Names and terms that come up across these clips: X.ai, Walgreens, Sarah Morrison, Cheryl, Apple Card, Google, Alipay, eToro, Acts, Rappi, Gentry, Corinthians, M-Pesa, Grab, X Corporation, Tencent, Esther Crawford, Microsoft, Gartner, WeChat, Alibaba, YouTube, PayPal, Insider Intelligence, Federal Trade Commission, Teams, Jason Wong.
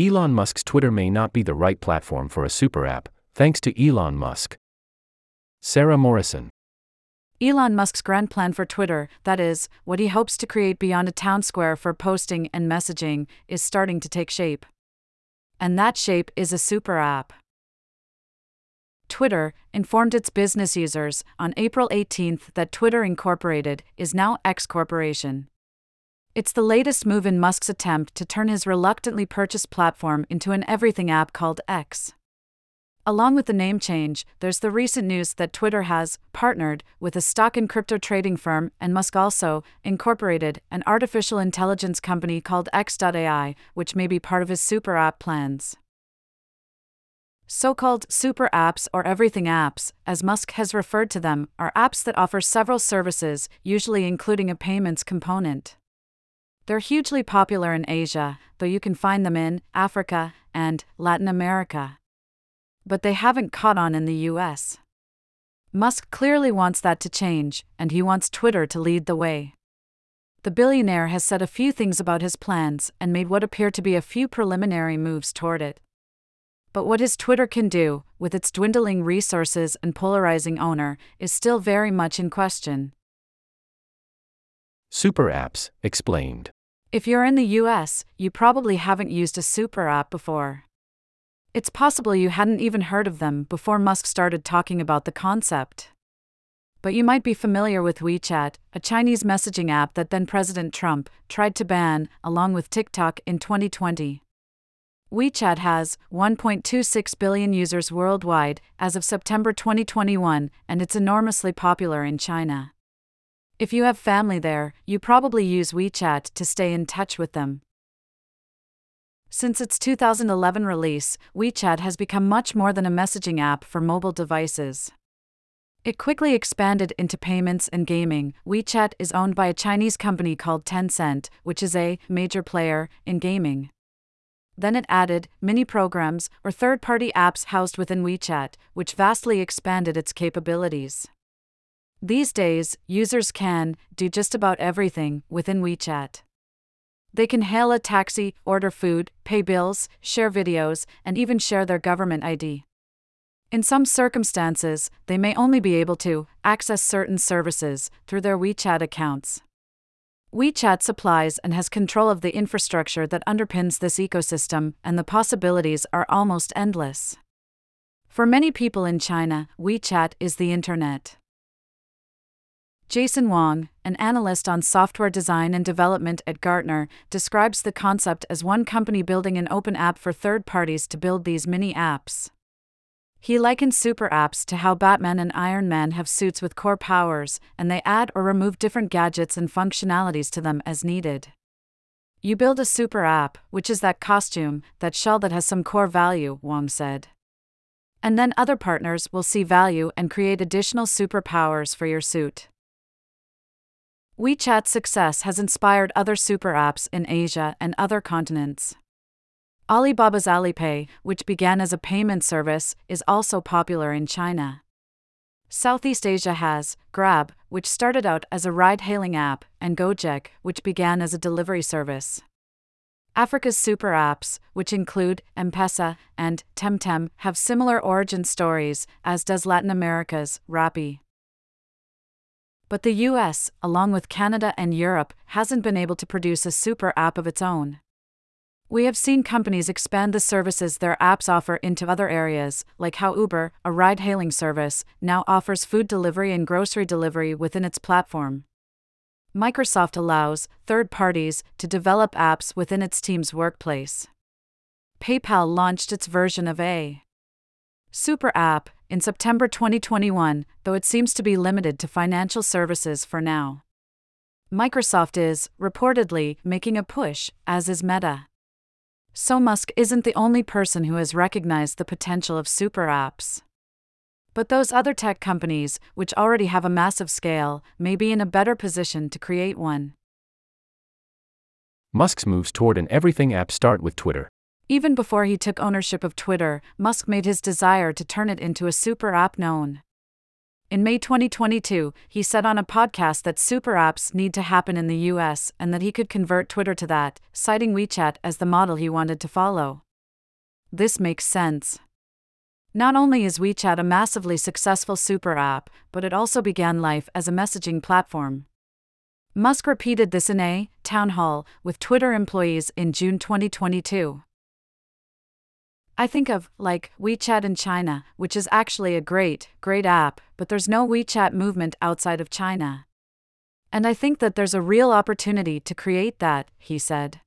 Elon Musk's Twitter may not be the right platform for a super app, thanks to Elon Musk. Sarah Morrison. Elon Musk's grand plan for Twitter, that is, what he hopes to create beyond a town square for posting and messaging, is starting to take shape. And that shape is a super app. Twitter informed its business users on April 18 that Twitter Incorporated is now X Corporation. It's the latest move in Musk's attempt to turn his reluctantly purchased platform into an everything app called X. Along with the name change, there's the recent news that Twitter has partnered with a stock and crypto trading firm, and Musk also incorporated an artificial intelligence company called X.ai, which may be part of his super app plans. So-called super apps, or everything apps, as Musk has referred to them, are apps that offer several services, usually including a payments component. They're hugely popular in Asia, though you can find them in Africa and Latin America. But they haven't caught on in the US. Musk clearly wants that to change, and he wants Twitter to lead the way. The billionaire has said a few things about his plans and made what appear to be a few preliminary moves toward it. But what his Twitter can do, with its dwindling resources and polarizing owner, is still very much in question. Super apps explained. If you're in the US, you probably haven't used a super app before. It's possible you hadn't even heard of them before Musk started talking about the concept. But you might be familiar with WeChat, a Chinese messaging app that then President Trump tried to ban, along with TikTok, in 2020. WeChat has 1.26 billion users worldwide as of September 2021, and it's enormously popular in China. If you have family there, you probably use WeChat to stay in touch with them. Since its 2011 release, WeChat has become much more than a messaging app for mobile devices. It quickly expanded into payments and gaming. WeChat is owned by a Chinese company called Tencent, which is a major player in gaming. Then it added mini programs or third-party apps housed within WeChat, which vastly expanded its capabilities. These days, users can do just about everything within WeChat. They can hail a taxi, order food, pay bills, share videos, and even share their government ID. In some circumstances, they may only be able to access certain services through their WeChat accounts. WeChat supplies and has control of the infrastructure that underpins this ecosystem, and the possibilities are almost endless. For many people in China, WeChat is the internet. Jason Wong, an analyst on software design and development at Gartner, describes the concept as one company building an open app for third parties to build these mini apps. He likens super apps to how Batman and Iron Man have suits with core powers, and they add or remove different gadgets and functionalities to them as needed. You build a super app, which is that costume, that shell that has some core value, Wong said. And then other partners will see value and create additional superpowers for your suit. WeChat's success has inspired other super apps in Asia and other continents. Alibaba's Alipay, which began as a payment service, is also popular in China. Southeast Asia has Grab, which started out as a ride-hailing app, and Gojek, which began as a delivery service. Africa's super apps, which include M-Pesa and Temtem, have similar origin stories, as does Latin America's Rappi. But the US, along with Canada and Europe, hasn't been able to produce a super app of its own. We have seen companies expand the services their apps offer into other areas, like how Uber, a ride-hailing service, now offers food delivery and grocery delivery within its platform. Microsoft allows third parties to develop apps within its Teams workplace. PayPal launched its version of a super app in September 2021, though it seems to be limited to financial services for now. Microsoft is, reportedly, making a push, as is Meta. So Musk isn't the only person who has recognized the potential of super apps. But those other tech companies, which already have a massive scale, may be in a better position to create one. Musk's moves toward an everything app start with Twitter. Even before he took ownership of Twitter, Musk made his desire to turn it into a super app known. In May 2022, he said on a podcast that super apps need to happen in the US and that he could convert Twitter to that, citing WeChat as the model he wanted to follow. This makes sense. Not only is WeChat a massively successful super app, but it also began life as a messaging platform. Musk repeated this in a town hall with Twitter employees in June 2022. I think of, like, WeChat in China, which is actually a great app, but there's no WeChat movement outside of China. And I think that there's a real opportunity to create that, he said.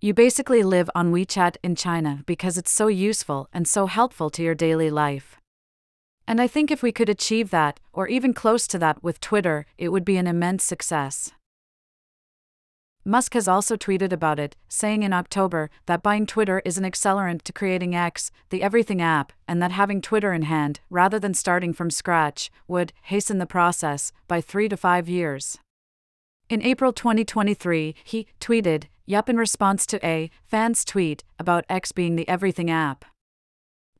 You basically live on WeChat in China because it's so useful and so helpful to your daily life. And I think if we could achieve that, or even close to that with Twitter, it would be an immense success. Musk has also tweeted about it, saying in October that buying Twitter is an accelerant to creating X, the everything app, and that having Twitter in hand, rather than starting from scratch, would hasten the process by 3 to 5 years. In April 2023, he tweeted, "Yup," in response to a fan's tweet about X being the everything app.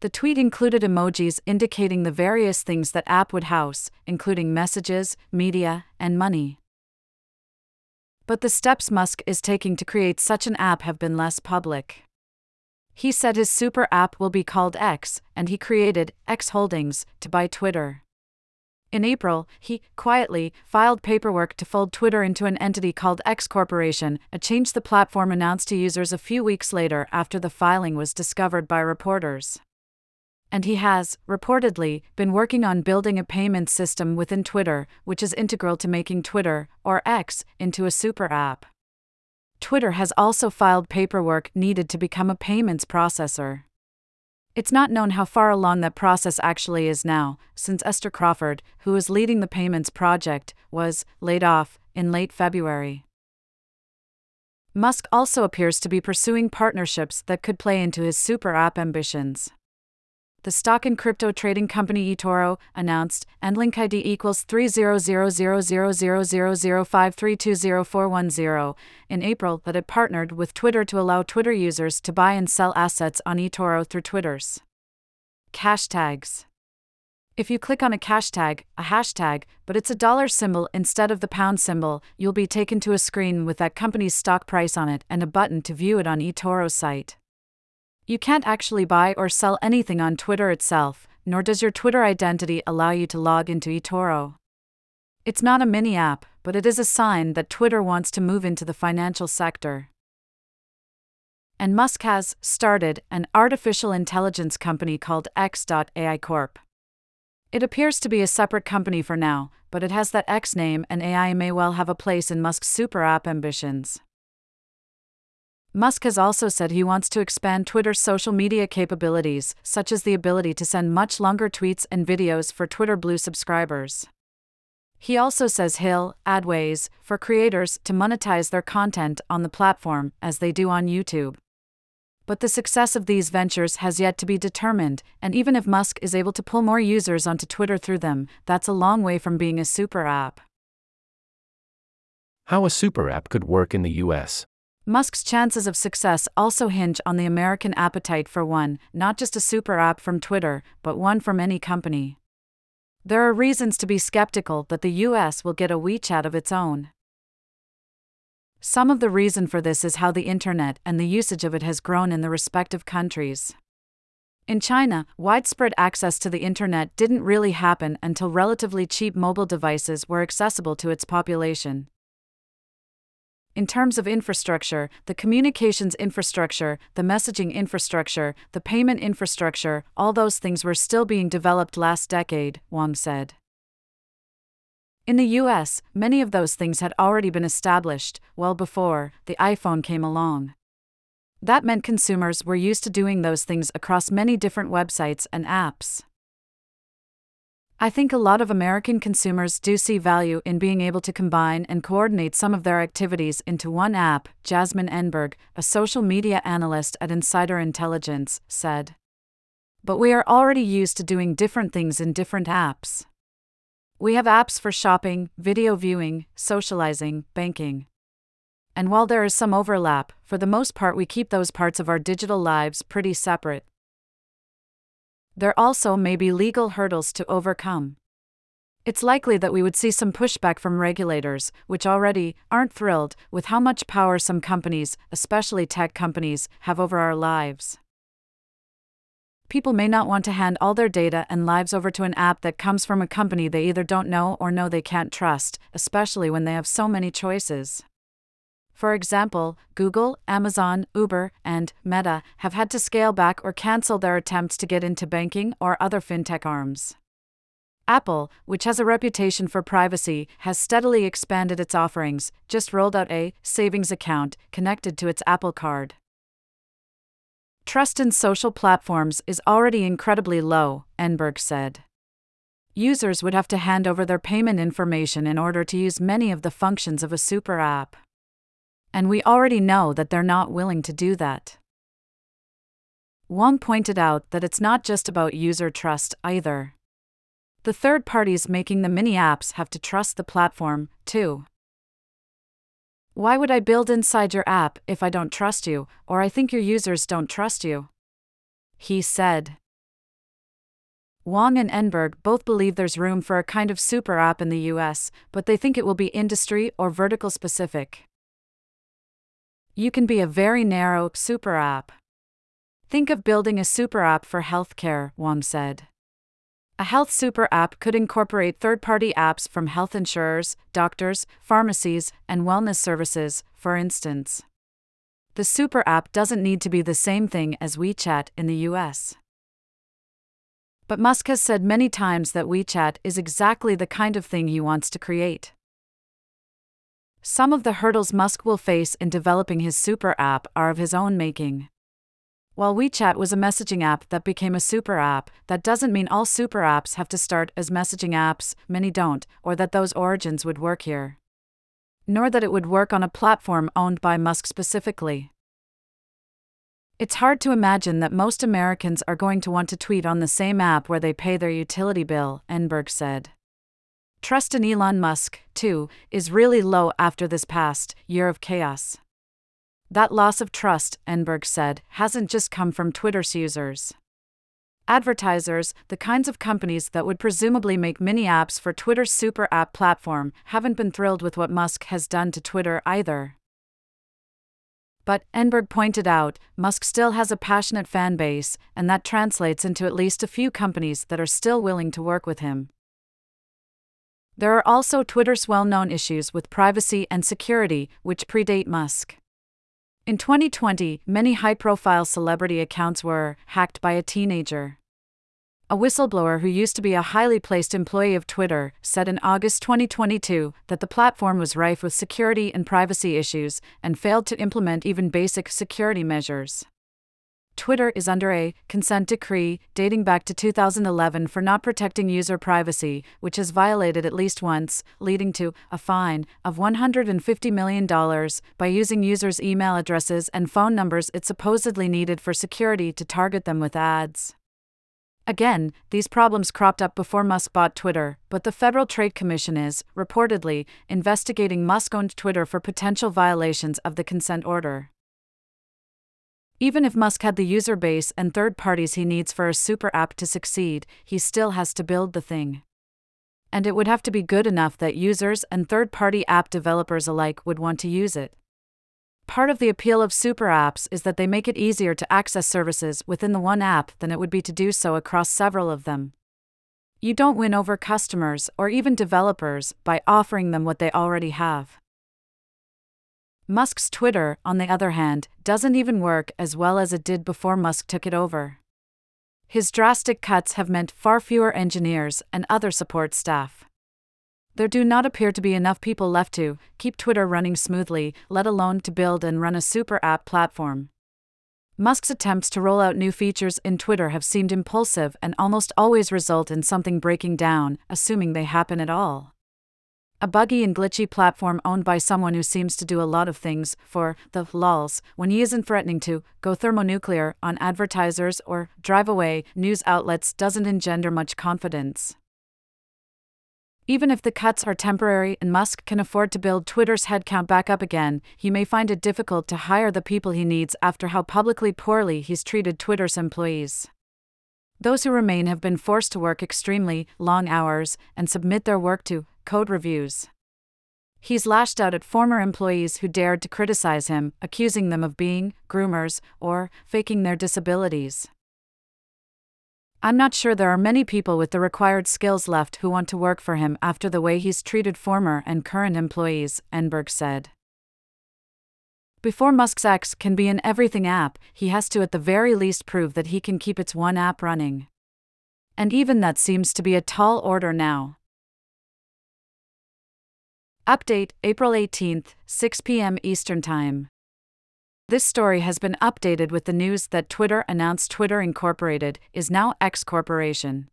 The tweet included emojis indicating the various things that app would house, including messages, media, and money. But the steps Musk is taking to create such an app have been less public. He said his super app will be called X, and he created X Holdings to buy Twitter. In April, he quietly filed paperwork to fold Twitter into an entity called X Corporation, a change the platform announced to users a few weeks later after the filing was discovered by reporters. And he has, reportedly, been working on building a payment system within Twitter, which is integral to making Twitter, or X, into a super app. Twitter has also filed paperwork needed to become a payments processor. It's not known how far along that process actually is now, since Esther Crawford, who is leading the payments project, was laid off in late February. Musk also appears to be pursuing partnerships that could play into his super app ambitions. The stock and crypto trading company eToro announced, and link ID equals 3000000005320410, in April that it partnered with Twitter to allow Twitter users to buy and sell assets on eToro through Twitter's cash tags. If you click on a hashtag, but it's a dollar symbol instead of the pound symbol, you'll be taken to a screen with that company's stock price on it and a button to view it on eToro's site. You can't actually buy or sell anything on Twitter itself, nor does your Twitter identity allow you to log into eToro. It's not a mini app, but it is a sign that Twitter wants to move into the financial sector. And Musk has started an artificial intelligence company called X.ai Corp. It appears to be a separate company for now, but it has that X name, and AI may well have a place in Musk's super app ambitions. Musk has also said he wants to expand Twitter's social media capabilities, such as the ability to send much longer tweets and videos for Twitter Blue subscribers. He also says he'll add ways for creators to monetize their content on the platform, as they do on YouTube. But the success of these ventures has yet to be determined, and even if Musk is able to pull more users onto Twitter through them, that's a long way from being a super app. How a super app could work in the US. Musk's chances of success also hinge on the American appetite for one, not just a super app from Twitter, but one from any company. There are reasons to be skeptical that the US will get a WeChat of its own. Some of the reason for this is how the internet and the usage of it has grown in the respective countries. In China, widespread access to the internet didn't really happen until relatively cheap mobile devices were accessible to its population. In terms of infrastructure, the communications infrastructure, the messaging infrastructure, the payment infrastructure, all those things were still being developed last decade, Wong said. In the US, many of those things had already been established, well before the iPhone came along. That meant consumers were used to doing those things across many different websites and apps. I think a lot of American consumers do see value in being able to combine and coordinate some of their activities into one app, Jasmine Enberg, a social media analyst at Insider Intelligence, said. But we are already used to doing different things in different apps. We have apps for shopping, video viewing, socializing, banking. And while there is some overlap, for the most part we keep those parts of our digital lives pretty separate. There also may be legal hurdles to overcome. It's likely that we would see some pushback from regulators, which already aren't thrilled with how much power some companies, especially tech companies, have over our lives. people may not want to hand all their data and lives over to an app that comes from a company they either don't know or know they can't trust, especially when they have so many choices. For example, Google, Amazon, Uber, and Meta have had to scale back or cancel their attempts to get into banking or other fintech arms. Apple, which has a reputation for privacy, has steadily expanded its offerings, just rolled out a savings account connected to its Apple Card. Trust in social platforms is already incredibly low, Enberg said. Users would have to hand over their payment information in order to use many of the functions of a super app. And we already know that they're not willing to do that. Wong pointed out that it's not just about user trust either. The third parties making the mini-apps have to trust the platform, too. Why would I build inside your app if I don't trust you, or I think your users don't trust you? He said. Wong and Enberg both believe there's room for a kind of super app in the US, but they think it will be industry or vertical specific. You can be a very narrow super app. Think of building a super app for healthcare, Wong said. A health super app could incorporate third-party apps from health insurers, doctors, pharmacies, and wellness services, for instance. The super app doesn't need to be the same thing as WeChat in the US. But Musk has said many times that WeChat is exactly the kind of thing he wants to create. Some of the hurdles Musk will face in developing his super app are of his own making. While WeChat was a messaging app that became a super app, that doesn't mean all super apps have to start as messaging apps, many don't, or that those origins would work here. Nor that it would work on a platform owned by Musk specifically. It's hard to imagine that most Americans are going to want to tweet on the same app where they pay their utility bill, Enberg said. Trust in Elon Musk, too, is really low after this past year of chaos. That loss of trust, Enberg said, hasn't just come from Twitter's users. Advertisers, the kinds of companies that would presumably make mini-apps for Twitter's super app platform, haven't been thrilled with what Musk has done to Twitter either. But, Enberg pointed out, Musk still has a passionate fan base, and that translates into at least a few companies that are still willing to work with him. There are also Twitter's well-known issues with privacy and security, which predate Musk. In 2020, many high-profile celebrity accounts were hacked by a teenager. A whistleblower who used to be a highly placed employee of Twitter said in August 2022 that the platform was rife with security and privacy issues and failed to implement even basic security measures. Twitter is under a consent decree dating back to 2011 for not protecting user privacy, which is violated at least once, leading to a fine of $150 million by using users' email addresses and phone numbers it supposedly needed for security to target them with ads. Again, these problems cropped up before Musk bought Twitter, but the Federal Trade Commission is, reportedly, investigating Musk-owned Twitter for potential violations of the consent order. Even if Musk had the user base and third parties he needs for a super app to succeed, he still has to build the thing. And it would have to be good enough that users and third-party app developers alike would want to use it. Part of the appeal of super apps is that they make it easier to access services within the one app than it would be to do so across several of them. You don't win over customers or even developers by offering them what they already have. Musk's Twitter, on the other hand, doesn't even work as well as it did before Musk took it over. His drastic cuts have meant far fewer engineers and other support staff. There do not appear to be enough people left to keep Twitter running smoothly, let alone to build and run a super app platform. Musk's attempts to roll out new features in Twitter have seemed impulsive and almost always result in something breaking down, assuming they happen at all. A buggy and glitchy platform owned by someone who seems to do a lot of things for the lols when he isn't threatening to go thermonuclear on advertisers or drive away news outlets doesn't engender much confidence. Even if the cuts are temporary and Musk can afford to build Twitter's headcount back up again, he may find it difficult to hire the people he needs after how publicly poorly he's treated Twitter's employees. Those who remain have been forced to work extremely long hours and submit their work to code reviews. He's lashed out at former employees who dared to criticize him, accusing them of being groomers or faking their disabilities. I'm not sure there are many people with the required skills left who want to work for him after the way he's treated former and current employees," Enberg said. Before Musk's X can be an everything app, he has to at the very least prove that he can keep its one app running. And even that seems to be a tall order now. Update, April 18, 6 p.m. Eastern Time. This story has been updated with the news that Twitter announced Twitter Incorporated is now X Corporation.